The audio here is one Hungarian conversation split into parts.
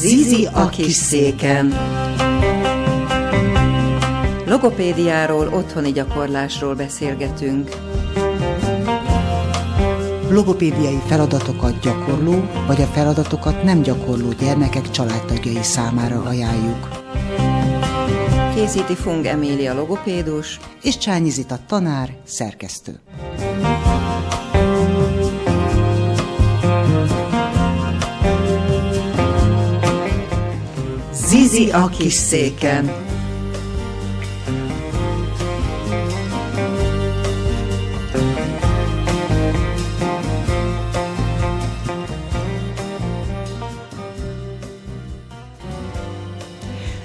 Zizi a kisszéken. Logopédiáról, otthoni gyakorlásról beszélgetünk. Logopédiai feladatokat gyakorló, vagy a feladatokat nem gyakorló gyermekek családtagjai számára ajánljuk. Készíti Fung Emília logopédus és Csányi Zita tanár, szerkesztő. Zizi a kisszéken.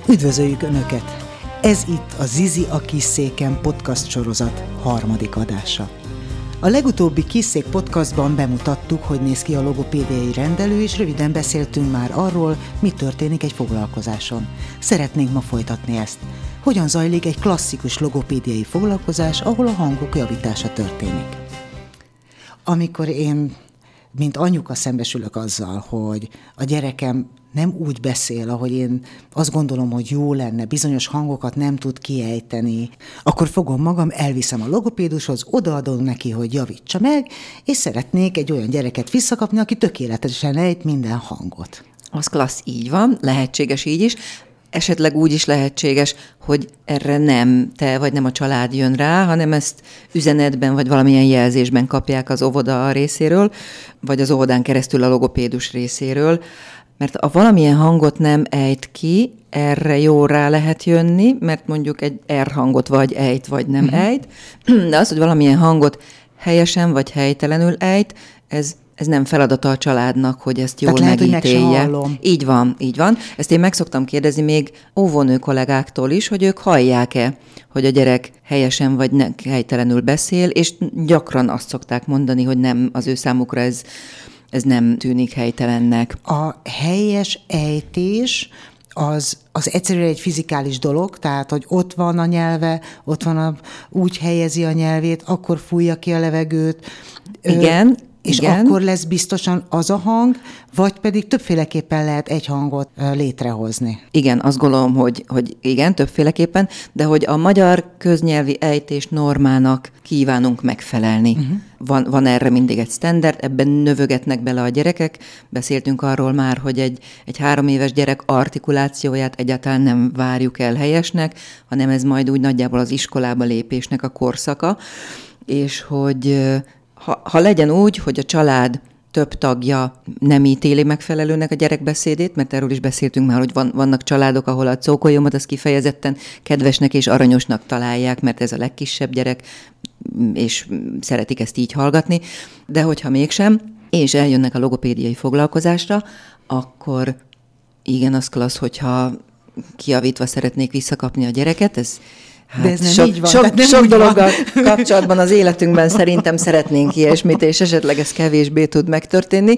Üdvözöljük Önöket! Ez itt a Zizi a kisszéken podcast sorozat 3. adása. A legutóbbi Kisszék Podcastban bemutattuk, hogy néz ki a logopédiai rendelő, és röviden beszéltünk már arról, mi történik egy foglalkozáson. Szeretnénk ma folytatni ezt. Hogyan zajlik egy klasszikus logopédiai foglalkozás, ahol a hangok javítása történik. Amikor én, mint anyuka szembesülök azzal, hogy a gyerekem nem úgy beszél, ahogy én azt gondolom, hogy jó lenne, bizonyos hangokat nem tud kiejteni, akkor fogom magam, elviszem a logopédushoz, odaadom neki, hogy javítsa meg, és szeretnék egy olyan gyereket visszakapni, aki tökéletesen ejt minden hangot. Az klassz, így van, lehetséges így is. Esetleg úgy is lehetséges, hogy erre nem te vagy nem a család jön rá, hanem ezt üzenetben vagy valamilyen jelzésben kapják az óvoda részéről, vagy az óvodán keresztül a logopédus részéről. Mert a valamilyen hangot nem ejt ki, erre jó rá lehet jönni, mert mondjuk egy R hangot vagy ejt, vagy nem ejt, de az, hogy valamilyen hangot helyesen vagy helytelenül ejt, ez nem feladata a családnak, hogy ezt jól megítélje. Így van, így van. Ezt én meg szoktam kérdezni még óvónő kollégáktól is, hogy ők hallják-e, hogy a gyerek helyesen vagy helytelenül beszél, és gyakran azt szokták mondani, hogy nem, az ő számukra ez nem tűnik helytelennek. A helyes ejtés az egyszerűen egy fizikális dolog, tehát, hogy ott van a nyelve, ott van úgy helyezi a nyelvét, akkor fújja ki a levegőt. Igen. És igen, akkor lesz biztosan az a hang, vagy pedig többféleképpen lehet egy hangot létrehozni. Igen, azt gondolom, hogy igen, többféleképpen, de hogy a magyar köznyelvi ejtés normának kívánunk megfelelni. Van erre mindig egy standard, ebben növögetnek bele a gyerekek. Beszéltünk arról már, hogy egy 3 éves gyerek artikulációját egyáltalán nem várjuk el helyesnek, hanem ez majd úgy nagyjából az iskolába lépésnek a korszaka, és hogy... Ha legyen úgy, hogy a család több tagja nem ítéli megfelelőnek a gyerek beszédét, mert erről is beszéltünk már, hogy vannak családok, ahol a szókolyomot az kifejezetten kedvesnek és aranyosnak találják, mert ez a legkisebb gyerek, és szeretik ezt így hallgatni. De hogyha mégsem, és eljönnek a logopédiai foglalkozásra, akkor igen, az klassz, hogyha kijavítva szeretnék visszakapni a gyereket, ez... Hát de ez nem így van. Sok dologgal kapcsolatban az életünkben szerintem szeretnénk ilyesmit, és esetleg ez kevésbé tud megtörténni.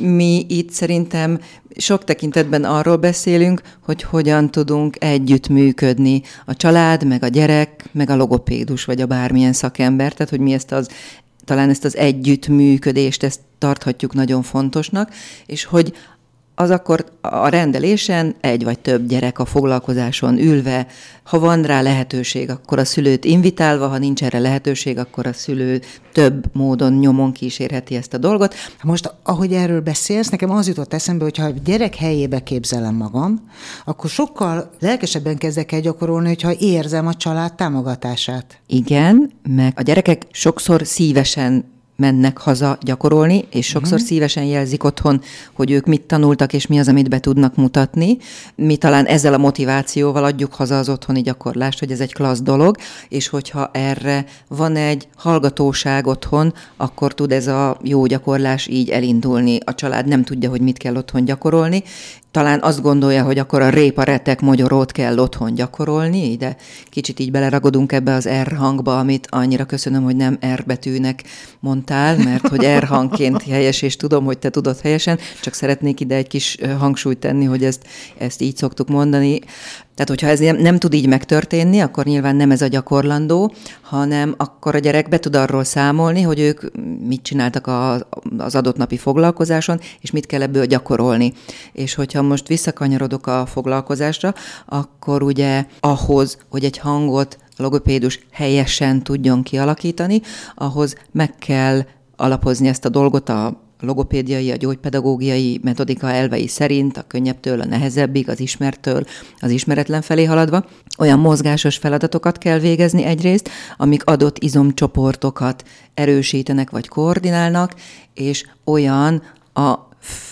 Mi itt szerintem sok tekintetben arról beszélünk, hogy hogyan tudunk együttműködni a család, meg a gyerek, meg a logopédus, vagy a bármilyen szakember, tehát hogy mi talán ezt az együttműködést, ezt tarthatjuk nagyon fontosnak, és hogy az akkor a rendelésen egy vagy több gyerek a foglalkozáson ülve, ha van rá lehetőség, akkor a szülőt invitálva, ha nincs erre lehetőség, akkor a szülő több módon nyomon kísérheti ezt a dolgot. Most, ahogy erről beszélsz, nekem az jutott eszembe, hogyha a gyerek helyébe képzelem magam, akkor sokkal lelkesebben kezdek el gyakorolni, hogyha érzem a család támogatását. Igen, meg a gyerekek sokszor szívesen mennek haza gyakorolni, és sokszor szívesen jelzik otthon, hogy ők mit tanultak, és mi az, amit be tudnak mutatni. Mi talán ezzel a motivációval adjuk haza az otthoni gyakorlást, hogy ez egy klassz dolog, és hogyha erre van egy hallgatóság otthon, akkor tud ez a jó gyakorlás így elindulni. A család nem tudja, hogy mit kell otthon gyakorolni, talán azt gondolja, hogy akkor a réparetek mogyorót kell otthon gyakorolni, de kicsit így beleragadunk ebbe az R hangba, amit annyira köszönöm, hogy nem R betűnek mondtál, mert hogy R hangként helyes, és tudom, hogy te tudod helyesen, csak szeretnék ide egy kis hangsúlyt tenni, hogy ezt így szoktuk mondani. Tehát, hogyha ez nem tud így megtörténni, akkor nyilván nem ez a gyakorlandó, hanem akkor a gyerek be tud arról számolni, hogy ők mit csináltak az adott napi foglalkozáson, és mit kell ebből gyakorolni. És hogyha most visszakanyarodok a foglalkozásra, akkor ugye ahhoz, hogy egy hangot a logopédus helyesen tudjon kialakítani, ahhoz meg kell alapozni ezt a dolgot a logopédiai, a gyógypedagógiai metodika elvei szerint, a könnyebbtől, a nehezebbig, az ismerttől, az ismeretlen felé haladva. Olyan mozgásos feladatokat kell végezni egyrészt, amik adott izomcsoportokat erősítenek vagy koordinálnak, és olyan a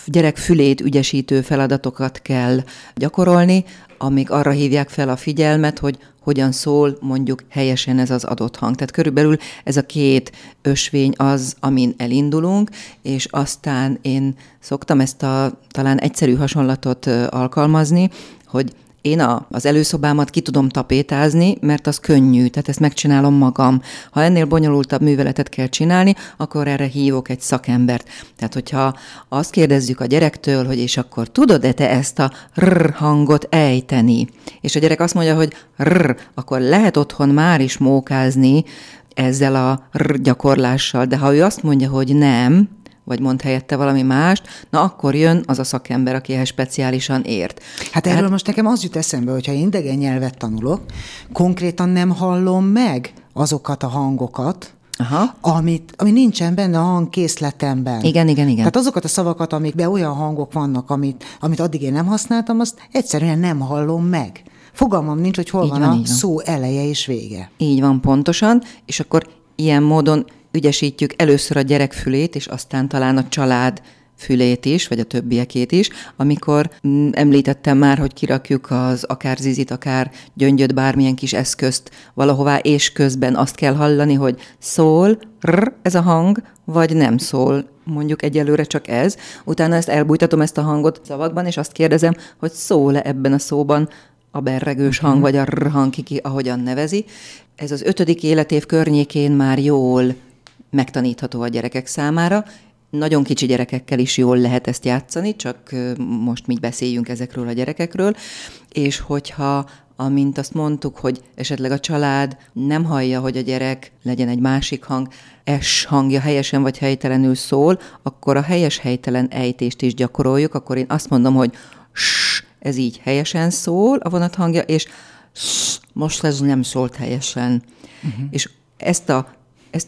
gyerek fülét ügyesítő feladatokat kell gyakorolni, amik arra hívják fel a figyelmet, hogy hogyan szól mondjuk helyesen ez az adott hang. Tehát körülbelül ez a két ösvény az, amin elindulunk, és aztán én szoktam ezt a talán egyszerű hasonlatot alkalmazni, hogy én az előszobámat ki tudom tapétázni, mert az könnyű, tehát ezt megcsinálom magam. Ha ennél bonyolultabb műveletet kell csinálni, akkor erre hívok egy szakembert. Tehát, hogyha azt kérdezzük a gyerektől, hogy és akkor tudod-e te ezt a rr hangot ejteni? És a gyerek azt mondja, hogy rr, akkor lehet otthon már is mókázni ezzel a rr gyakorlással, de ha ő azt mondja, hogy nem, vagy mond helyette valami mást, na akkor jön az a szakember, aki ehhez speciálisan ért. Hát erről most nekem az jut eszembe, hogyha én idegen nyelvet tanulok, konkrétan nem hallom meg azokat a hangokat, aha, ami nincsen benne a hangkészletemben. Igen. Tehát azokat a szavakat, amikben olyan hangok vannak, amit addig én nem használtam, azt egyszerűen nem hallom meg. Fogalmam nincs, hogy hol van a szó eleje és vége. Így van, pontosan, és akkor ilyen módon ügyesítjük először a gyerek fülét, és aztán talán a család fülét is, vagy a többiekét is, amikor említettem már, hogy kirakjuk az akár zizit, akár gyöngyöt, bármilyen kis eszközt valahová, és közben azt kell hallani, hogy szól, rr, ez a hang, vagy nem szól, mondjuk egyelőre csak ez. Utána ezt elbújtatom, ezt a hangot szavakban, és azt kérdezem, hogy szól-e ebben a szóban a berregős hang, vagy a rr hang, ki ahogyan nevezi. Ez az 5. életév környékén már jól megtanítható a gyerekek számára. Nagyon kicsi gyerekekkel is jól lehet ezt játszani, csak most mi beszéljünk ezekről a gyerekekről, és hogyha, amint azt mondtuk, hogy esetleg a család nem hallja, hogy a gyerek, legyen egy másik hang, S hangja helyesen vagy helytelenül szól, akkor a helyes-helytelen ejtést is gyakoroljuk, akkor én azt mondom, hogy s, ez így helyesen szól a vonat hangja, és s, most ez nem szólt helyesen. Uh-huh. És ezt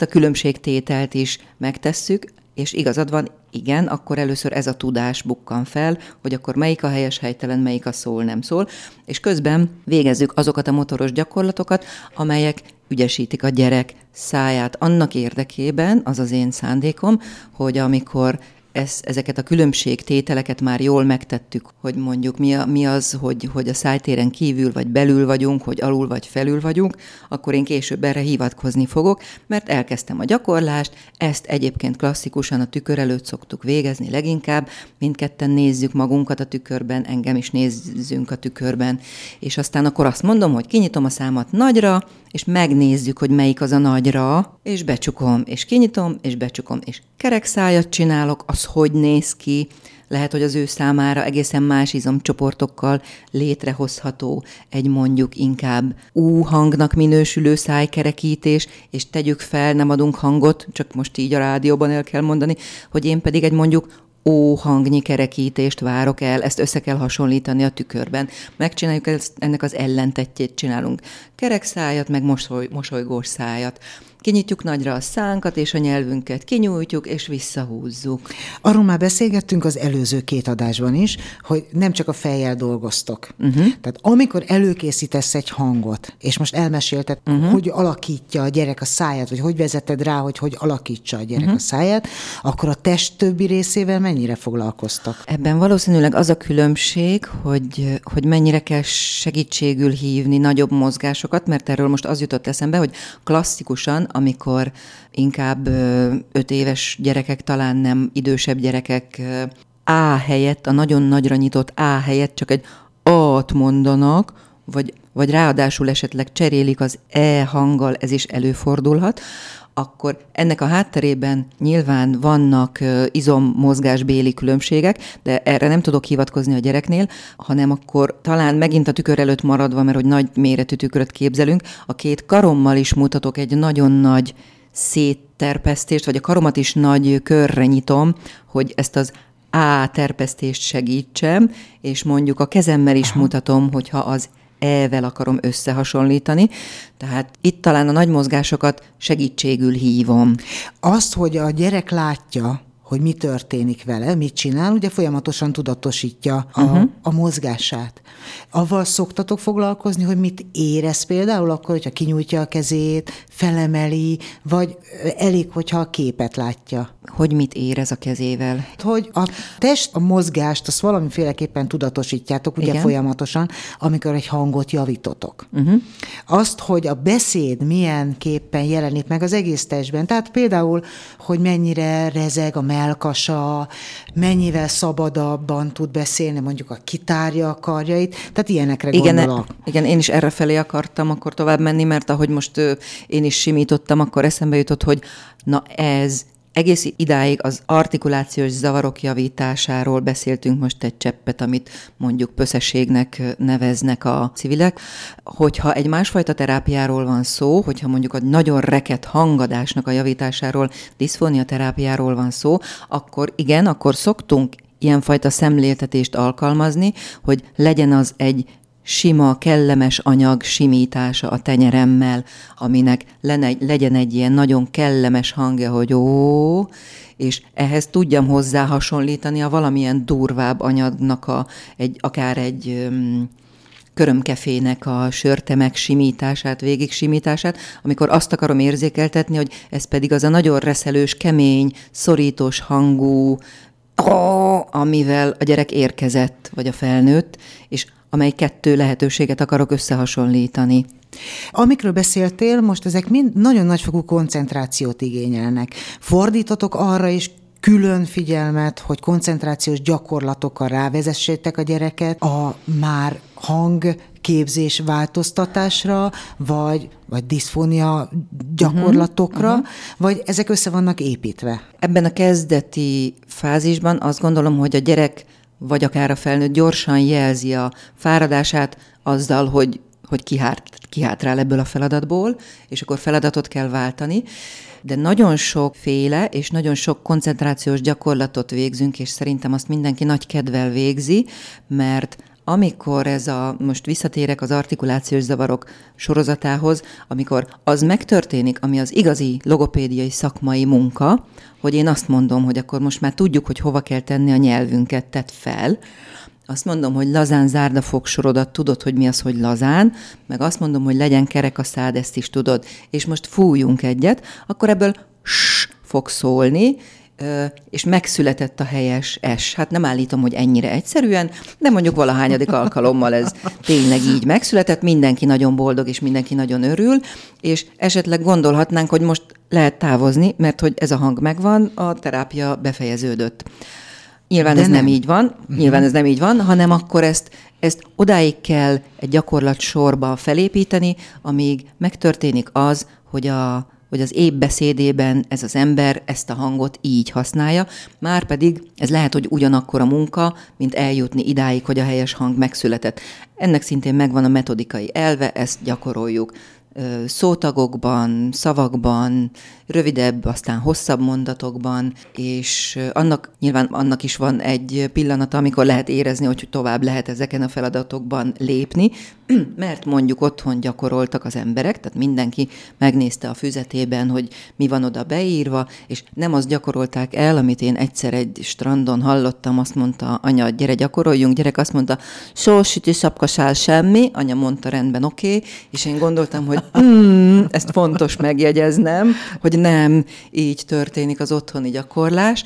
a különbségtételt is megtesszük, és igazad van, igen, akkor először ez a tudás bukkan fel, hogy akkor melyik a helyes helytelen, melyik a szól nem szól, és közben végezzük azokat a motoros gyakorlatokat, amelyek ügyesítik a gyerek száját annak érdekében, az az én szándékom, hogy amikor ezeket a különbségtételeket már jól megtettük, hogy mondjuk mi az, hogy a szájtéren kívül vagy belül vagyunk, hogy alul vagy felül vagyunk, akkor én később erre hivatkozni fogok, mert elkezdtem a gyakorlást, ezt egyébként klasszikusan a tükör előtt szoktuk végezni leginkább, mindketten nézzük magunkat a tükörben, engem is nézzünk a tükörben, és aztán akkor azt mondom, hogy kinyitom a számat nagyra, és megnézzük, hogy melyik az a nagyra, és becsukom, és kinyitom, és becsukom, és kerek szájat csinálok, az hogy néz ki, lehet, hogy az ő számára egészen más izomcsoportokkal létrehozható egy mondjuk inkább U hangnak minősülő szájkerekítés, és tegyük fel, nem adunk hangot, csak most így a rádióban el kell mondani, hogy én pedig egy mondjuk ó hangnyi kerekítést várok el, ezt össze kell hasonlítani a tükörben. Megcsináljuk ezt, ennek az ellentetjét csinálunk. Kerek szájat, meg mosolygós szájat. Kinyitjuk nagyra a szánkat és a nyelvünket, kinyújtjuk és visszahúzzuk. Arról már beszélgettünk az előző 2 adásban is, hogy nem csak a fejjel dolgoztok. Uh-huh. Tehát amikor előkészítesz egy hangot, és most elmesélted, uh-huh, hogy alakítja a gyerek a száját, vagy hogy vezeted rá, hogy alakítsa a gyerek, uh-huh, a száját, akkor a test többi részével mennyire foglalkoztak? Ebben valószínűleg az a különbség, hogy mennyire kell segítségül hívni nagyobb mozgásokat, mert erről most az jutott eszembe, hogy klasszikusan, amikor inkább 5 éves gyerekek, talán nem idősebb gyerekek A helyett, a nagyon nagyra nyitott A helyett csak egy A-t mondanak, vagy ráadásul esetleg cserélik az E hanggal, ez is előfordulhat, akkor ennek a hátterében nyilván vannak izommozgásbéli különbségek, de erre nem tudok hivatkozni a gyereknél, hanem akkor talán megint a tükör előtt maradva, mert hogy nagy méretű tükröt képzelünk, a két karommal is mutatok egy nagyon nagy szétterpesztést, vagy a karomat is nagy körre nyitom, hogy ezt az A-terpesztést segítsem, és mondjuk a kezemmel is mutatom, hogyha az E-vel akarom összehasonlítani. Tehát itt talán a nagy mozgásokat segítségül hívom. Azt, hogy a gyerek látja, hogy mi történik vele, mit csinál, ugye folyamatosan tudatosítja a mozgását. Avval szoktatok foglalkozni, hogy mit érez például akkor, hogyha kinyújtja a kezét, felemeli, vagy elég, hogyha a képet látja. Hogy mit érez a kezével? Hogy a test, a mozgást, azt valamiféleképpen tudatosítjátok, ugye folyamatosan, amikor egy hangot javítotok. Azt, hogy a beszéd milyen képpen jelenik meg az egész testben, tehát például, hogy mennyire rezeg a melkasa, mennyivel szabadabban tud beszélni, mondjuk a kitárja a karjait, tehát ilyenekre gondolok. Igen, én is errefelé akartam akkor tovább menni, mert ahogy most én is simítottam, akkor eszembe jutott, hogy na ez... Egész idáig az artikulációs zavarok javításáról beszéltünk most egy cseppet, amit mondjuk pöszességnek neveznek a civilek. Hogyha egy másfajta terápiáról van szó, hogyha mondjuk a nagyon rekett hangadásnak a javításáról, diszfóniaterápiáról van szó, akkor igen, akkor szoktunk ilyenfajta szemléltetést alkalmazni, hogy legyen az egy sima, kellemes anyag simítása a tenyeremmel, aminek legyen egy ilyen nagyon kellemes hangja, hogy ó, és ehhez tudjam hozzá hasonlítani a valamilyen durvább anyagnak, akár egy körömkefének a sörtemek simítását, végig simítását, amikor azt akarom érzékeltetni, hogy ez pedig az a nagyon reszelős, kemény, szorítós hangú, amivel a gyerek érkezett, vagy a felnőtt, és amely kettő lehetőséget akarok összehasonlítani. Amikről beszéltél, most ezek mind nagyon nagyfokú koncentrációt igényelnek. Fordítotok arra is külön figyelmet, hogy koncentrációs gyakorlatokkal rávezessétek a gyereket a már hangképzés változtatásra, vagy diszfónia gyakorlatokra, vagy ezek össze vannak építve? Ebben a kezdeti fázisban azt gondolom, hogy a gyerek vagy akár a felnőtt gyorsan jelzi a fáradását azzal, hogy kihátrál ebből a feladatból, és akkor feladatot kell váltani. De nagyon sokféle és nagyon sok koncentrációs gyakorlatot végzünk, és szerintem azt mindenki nagy kedvel végzi, mert amikor most visszatérek az artikulációs zavarok sorozatához, amikor az megtörténik, ami az igazi logopédiai szakmai munka, hogy én azt mondom, hogy akkor most már tudjuk, hogy hova kell tenni a nyelvünket, tedd fel. Azt mondom, hogy lazán zárd a fogsorodat, tudod, hogy mi az, hogy lazán, meg azt mondom, hogy legyen kerek a szád, ezt is tudod. És most fújjunk egyet, akkor ebből s fog szólni, és megszületett a helyes S. Hát nem állítom, hogy ennyire egyszerűen, de mondjuk valahányadik alkalommal ez tényleg így megszületett, mindenki nagyon boldog, és mindenki nagyon örül, és esetleg gondolhatnánk, hogy most lehet távozni, mert hogy ez a hang megvan, a terápia befejeződött. Nyilván ez nem így van, hanem akkor ezt odáig kell egy gyakorlat sorba felépíteni, amíg megtörténik az, hogy az épp beszédében ez az ember ezt a hangot így használja, márpedig ez lehet, hogy ugyanakkor a munka, mint eljutni idáig, hogy a helyes hang megszületett. Ennek szintén megvan a metodikai elve, ezt gyakoroljuk. Szótagokban, szavakban, rövidebb, aztán hosszabb mondatokban, és nyilván annak is van egy pillanata, amikor lehet érezni, hogy tovább lehet ezeken a feladatokban lépni, mert mondjuk otthon gyakoroltak az emberek, tehát mindenki megnézte a füzetében, hogy mi van oda beírva, és nem azt gyakorolták el, amit én egyszer egy strandon hallottam, azt mondta anya, gyere gyakoroljunk, gyerek azt mondta, sósütő sapkasál semmi, anya mondta rendben, oké, és én gondoltam, hogy ezt fontos megjegyeznem, hogy nem így történik az otthoni gyakorlás,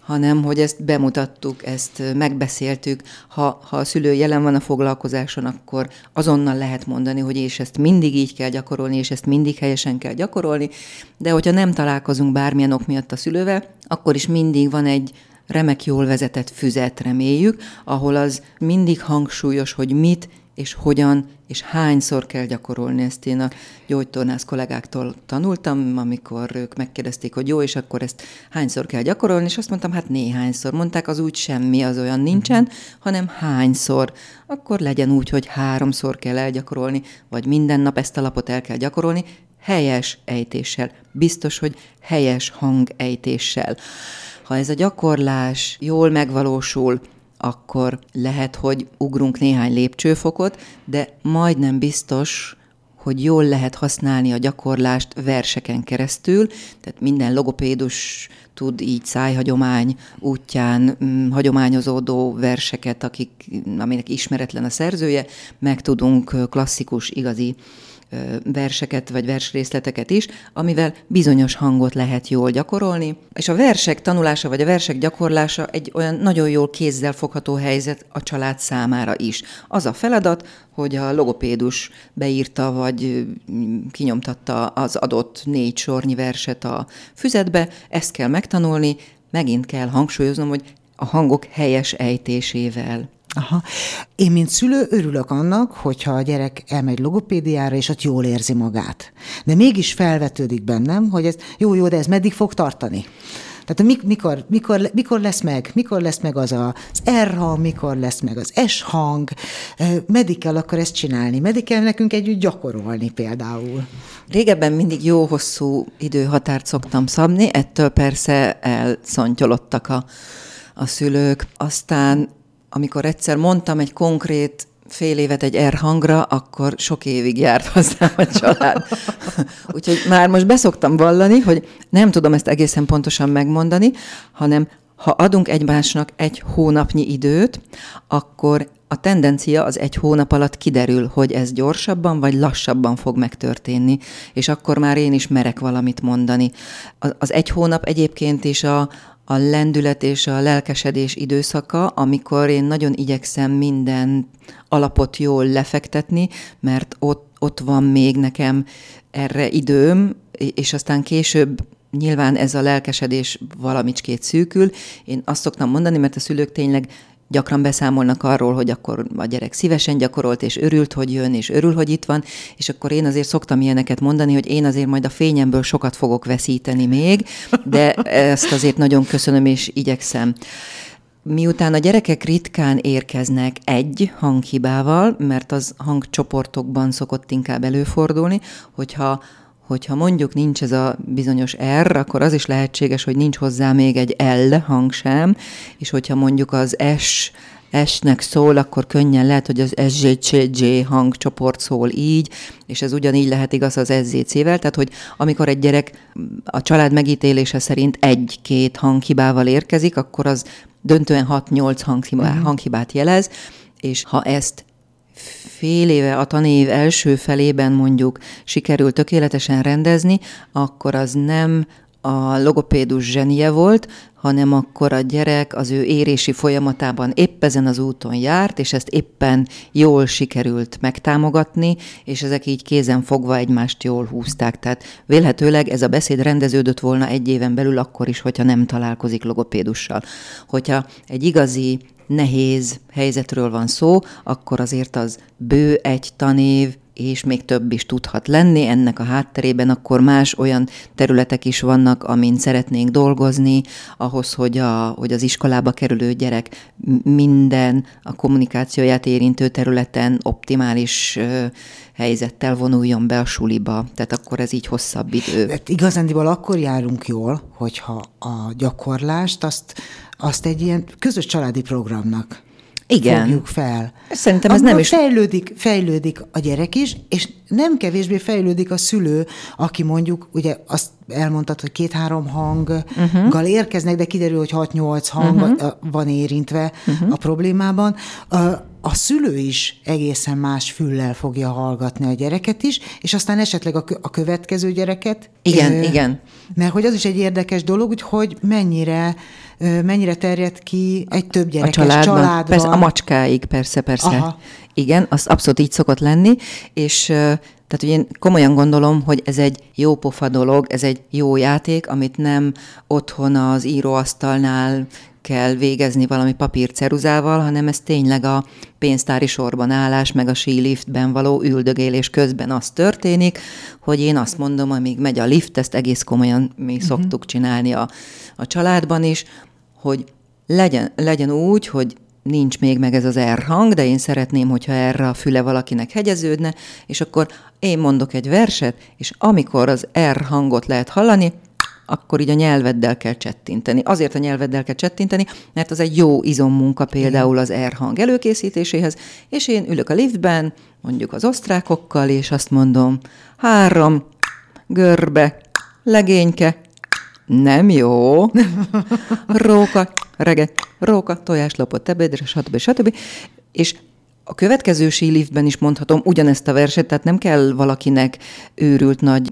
hanem hogy ezt bemutattuk, ezt megbeszéltük. Ha a szülő jelen van a foglalkozáson, akkor azonnal lehet mondani, hogy és ezt mindig így kell gyakorolni, és ezt mindig helyesen kell gyakorolni, de hogyha nem találkozunk bármilyen ok miatt a szülővel, akkor is mindig van egy remek jól vezetett füzet, reméljük, ahol az mindig hangsúlyos, hogy mit és hogyan, és hányszor kell gyakorolni. Ezt én a gyógytornász kollégáktól tanultam, amikor ők megkérdezték, hogy jó, és akkor ezt hányszor kell gyakorolni, és azt mondtam, hát néhányszor. Mondták, az úgy semmi, az olyan nincsen, hanem hányszor. Akkor legyen úgy, hogy 3-szor kell elgyakorolni, vagy minden nap ezt a lapot el kell gyakorolni, helyes ejtéssel. Biztos, hogy helyes hangejtéssel. Ha ez a gyakorlás jól megvalósul, akkor lehet, hogy ugrunk néhány lépcsőfokot, de majdnem biztos, hogy jól lehet használni a gyakorlást verseken keresztül, tehát minden logopédus tud így szájhagyomány útján hagyományozódó verseket, aminek ismeretlen a szerzője, meg tudunk klasszikus, igazi verseket vagy versrészleteket is, amivel bizonyos hangot lehet jól gyakorolni. És a versek tanulása vagy a versek gyakorlása egy olyan nagyon jól kézzel fogható helyzet a család számára is. Az a feladat, hogy a logopédus beírta vagy kinyomtatta az adott 4 sornyi verset a füzetbe, ezt kell megtanulni, megint kell hangsúlyoznom, hogy a hangok helyes ejtésével. Aha. Én, mint szülő, örülök annak, hogyha a gyerek elmegy logopédiára, és ott jól érzi magát. De mégis felvetődik bennem, hogy ez jó, de ez meddig fog tartani? Tehát mikor lesz meg az R hang, mikor lesz meg az S hang, meddig kell akkor ezt csinálni, meddig kell nekünk együtt gyakorolni például. Régebben mindig jó hosszú időhatárt szoktam szabni, ettől persze elszontyolodtak a szülők. Aztán amikor egyszer mondtam egy konkrét fél évet egy R hangra, akkor sok évig járt hozzám a család. Úgyhogy már most beszoktam vallani, hogy nem tudom ezt egészen pontosan megmondani, hanem ha adunk egymásnak 1 hónapnyi időt, akkor a tendencia az 1 hónap alatt kiderül, hogy ez gyorsabban vagy lassabban fog megtörténni, és akkor már én is merek valamit mondani. Az 1 hónap egyébként is a lendület és a lelkesedés időszaka, amikor én nagyon igyekszem minden alapot jól lefektetni, mert ott van még nekem erre időm, és aztán később nyilván ez a lelkesedés valamicskét szűkül. Én azt szoktam mondani, mert a szülők tényleg gyakran beszámolnak arról, hogy akkor a gyerek szívesen gyakorolt, és örült, hogy jön, és örül, hogy itt van, és akkor én azért szoktam ilyeneket mondani, hogy én azért majd a fényemből sokat fogok veszíteni még, de ezt azért nagyon köszönöm, és igyekszem. Miután a gyerekek ritkán érkeznek egy hanghibával, mert az hangcsoportokban szokott inkább előfordulni, hogyha mondjuk nincs ez a bizonyos R, akkor az is lehetséges, hogy nincs hozzá még egy L hang sem, és hogyha mondjuk az S-nek szól, akkor könnyen lehet, hogy az SZCJ hangcsoport szól így, és ez ugyanígy lehet igaz az SZC-vel, tehát hogy amikor egy gyerek a család megítélése szerint 1-2 hanghibával érkezik, akkor az döntően 6-8 hanghibát jelez, és ha ezt fél éve, a tanév első felében mondjuk sikerült tökéletesen rendezni, akkor az nem a logopédus zsenie volt, hanem akkor a gyerek az ő érési folyamatában épp ezen az úton járt, és ezt éppen jól sikerült megtámogatni, és ezek így kézen fogva egymást jól húzták. Tehát vélhetőleg ez a beszéd rendeződött volna 1 éven belül akkor is, hogyha nem találkozik logopédussal. Hogyha egy igazi nehéz helyzetről van szó, akkor azért az bő 1 tanév, és még több is tudhat lenni. Ennek a hátterében akkor más olyan területek is vannak, amin szeretnénk dolgozni, ahhoz, hogy az iskolába kerülő gyerek minden a kommunikációját érintő területen optimális helyzettel vonuljon be a suliba. Tehát akkor ez így hosszabb idő. De igazándiból akkor járunk jól, hogyha a gyakorlást azt egy ilyen közös családi programnak fogjuk fel. Szerintem ez nem is... Fejlődik a gyerek is, és nem kevésbé fejlődik a szülő, aki mondjuk, ugye azt elmondtad, hogy 2-3 hanggal érkeznek, de kiderül, hogy 6-8 hang van érintve a problémában. A szülő is egészen más füllel fogja hallgatni a gyereket is, és aztán esetleg a következő gyereket. Igen. Mert hogy az is egy érdekes dolog, hogy mennyire terjed ki egy több gyerekes családban. Persze, a macskáig, persze. Aha. Igen, az abszolút így szokott lenni, és Tehát, hogy én komolyan gondolom, hogy ez egy jó pofa dolog, ez egy jó játék, amit nem otthon az íróasztalnál kell végezni valami papírceruzával, hanem ez tényleg a pénztári sorban állás, meg a síliftben való üldögélés közben az történik, hogy én azt mondom, amíg megy a lift, ezt egész komolyan mi szoktuk csinálni a családban is, hogy legyen úgy, hogy nincs még meg ez az R hang, de én szeretném, hogyha erre a füle valakinek hegyeződne, és akkor én mondok egy verset, és amikor az R hangot lehet hallani, akkor így a nyelveddel kell csettinteni. Azért a nyelveddel kell csettinteni, mert az egy jó izommunka például az R hang előkészítéséhez, és én ülök a liftben, mondjuk az osztrákokkal, és azt mondom, 3, görbe, legényke, nem jó, róka, reggel, róka, tojás lopott ebédre, stb. És a következő síliftben is mondhatom ugyanezt a verset, tehát nem kell valakinek őrült nagy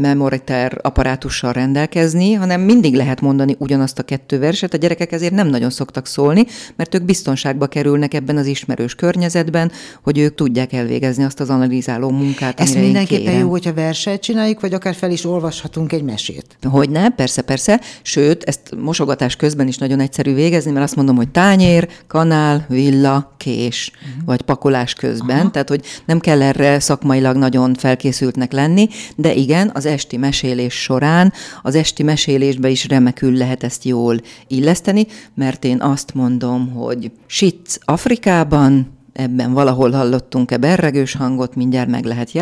memoriter apparátussal rendelkezni, hanem mindig lehet mondani ugyanazt a 2 verset. A gyerekek ezért nem nagyon szoktak szólni, mert ők biztonságba kerülnek ebben az ismerős környezetben, hogy ők tudják elvégezni azt az analizáló munkát, amire én kérem. Ez mindenképpen jó, hogyha verset csináljuk, vagy akár fel is olvashatunk egy mesét. Hogyne, persze. Sőt, ezt mosogatás közben is nagyon egyszerű végezni, mert azt mondom, hogy tányér, kanál, villa, kés. Vagy pakolás közben, tehát hogy nem kell erre szakmailag nagyon felkészültnek lenni, de igen, az esti mesélés során, az esti mesélésbe is remekül lehet ezt jól illeszteni, mert én azt mondom, hogy Sitz Afrikában, ebben valahol hallottunk-e berregős hangot, mindjárt meg lehet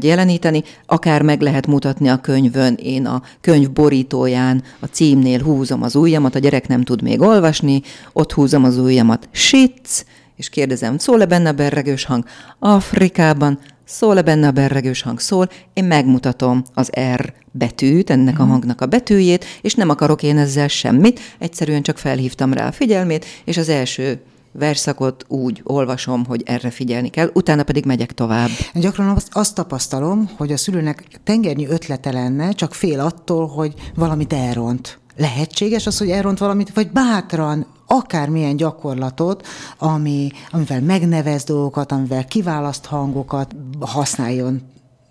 jeleníteni, akár meg lehet mutatni a könyvön, én a könyv borítóján a címnél húzom az ujjamat, a gyerek nem tud még olvasni, ott húzom az ujjamat, Sitz, és kérdezem, szól-e benne a berregős hang? Afrikában szól-e benne a berregős hang? Szól, én megmutatom az R betűt, ennek a hangnak a betűjét, és nem akarok én ezzel semmit, egyszerűen csak felhívtam rá a figyelmét, és az első verszakot úgy olvasom, hogy erre figyelni kell, utána pedig megyek tovább. Gyakran azt tapasztalom, hogy a szülőnek tengernyi ötlete lenne, csak fél attól, hogy valamit elront. Lehetséges az, hogy elront valamit, vagy bátran akármilyen gyakorlatot, amivel megnevez dolgokat, amivel kiválaszt hangokat, használjon.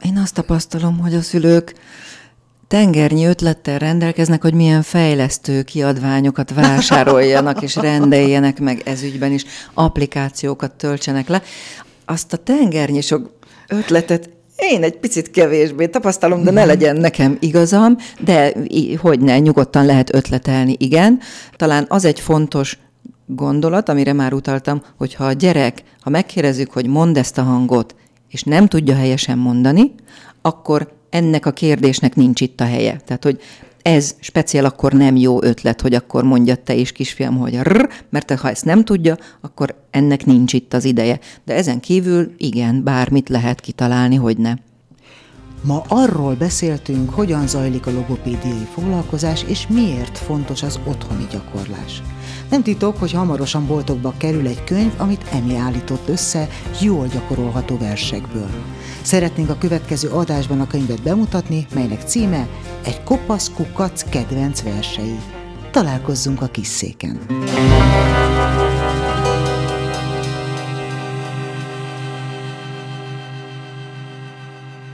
Én azt tapasztalom, hogy a szülők tengernyi ötlettel rendelkeznek, hogy milyen fejlesztő kiadványokat vásároljanak és rendeljenek meg ezügyben is, applikációkat töltsenek le. Azt a tengernyi sok ötletet én egy picit kevésbé tapasztalom, de ne legyen nekem igazam, de hogyne, nyugodtan lehet ötletelni, igen. Talán az egy fontos gondolat, amire már utaltam, hogy ha megkérdezzük, hogy mondd ezt a hangot, és nem tudja helyesen mondani, akkor ennek a kérdésnek nincs itt a helye. Tehát, hogy ez speciál akkor nem jó ötlet, hogy akkor mondja te is, kisfiam, hogy rr, mert ha ezt nem tudja, akkor ennek nincs itt az ideje. De ezen kívül igen, bármit lehet kitalálni, hogy ne. Ma arról beszéltünk, hogyan zajlik a logopédiai foglalkozás, és miért fontos az otthoni gyakorlás. Nem titok, hogy hamarosan boltokba kerül egy könyv, amit Emi állított össze jól gyakorolható versekből. Szeretnénk a következő adásban a könyvet bemutatni, melynek címe Egy kopasz kukac kedvenc versei. Találkozzunk a Kisszéken!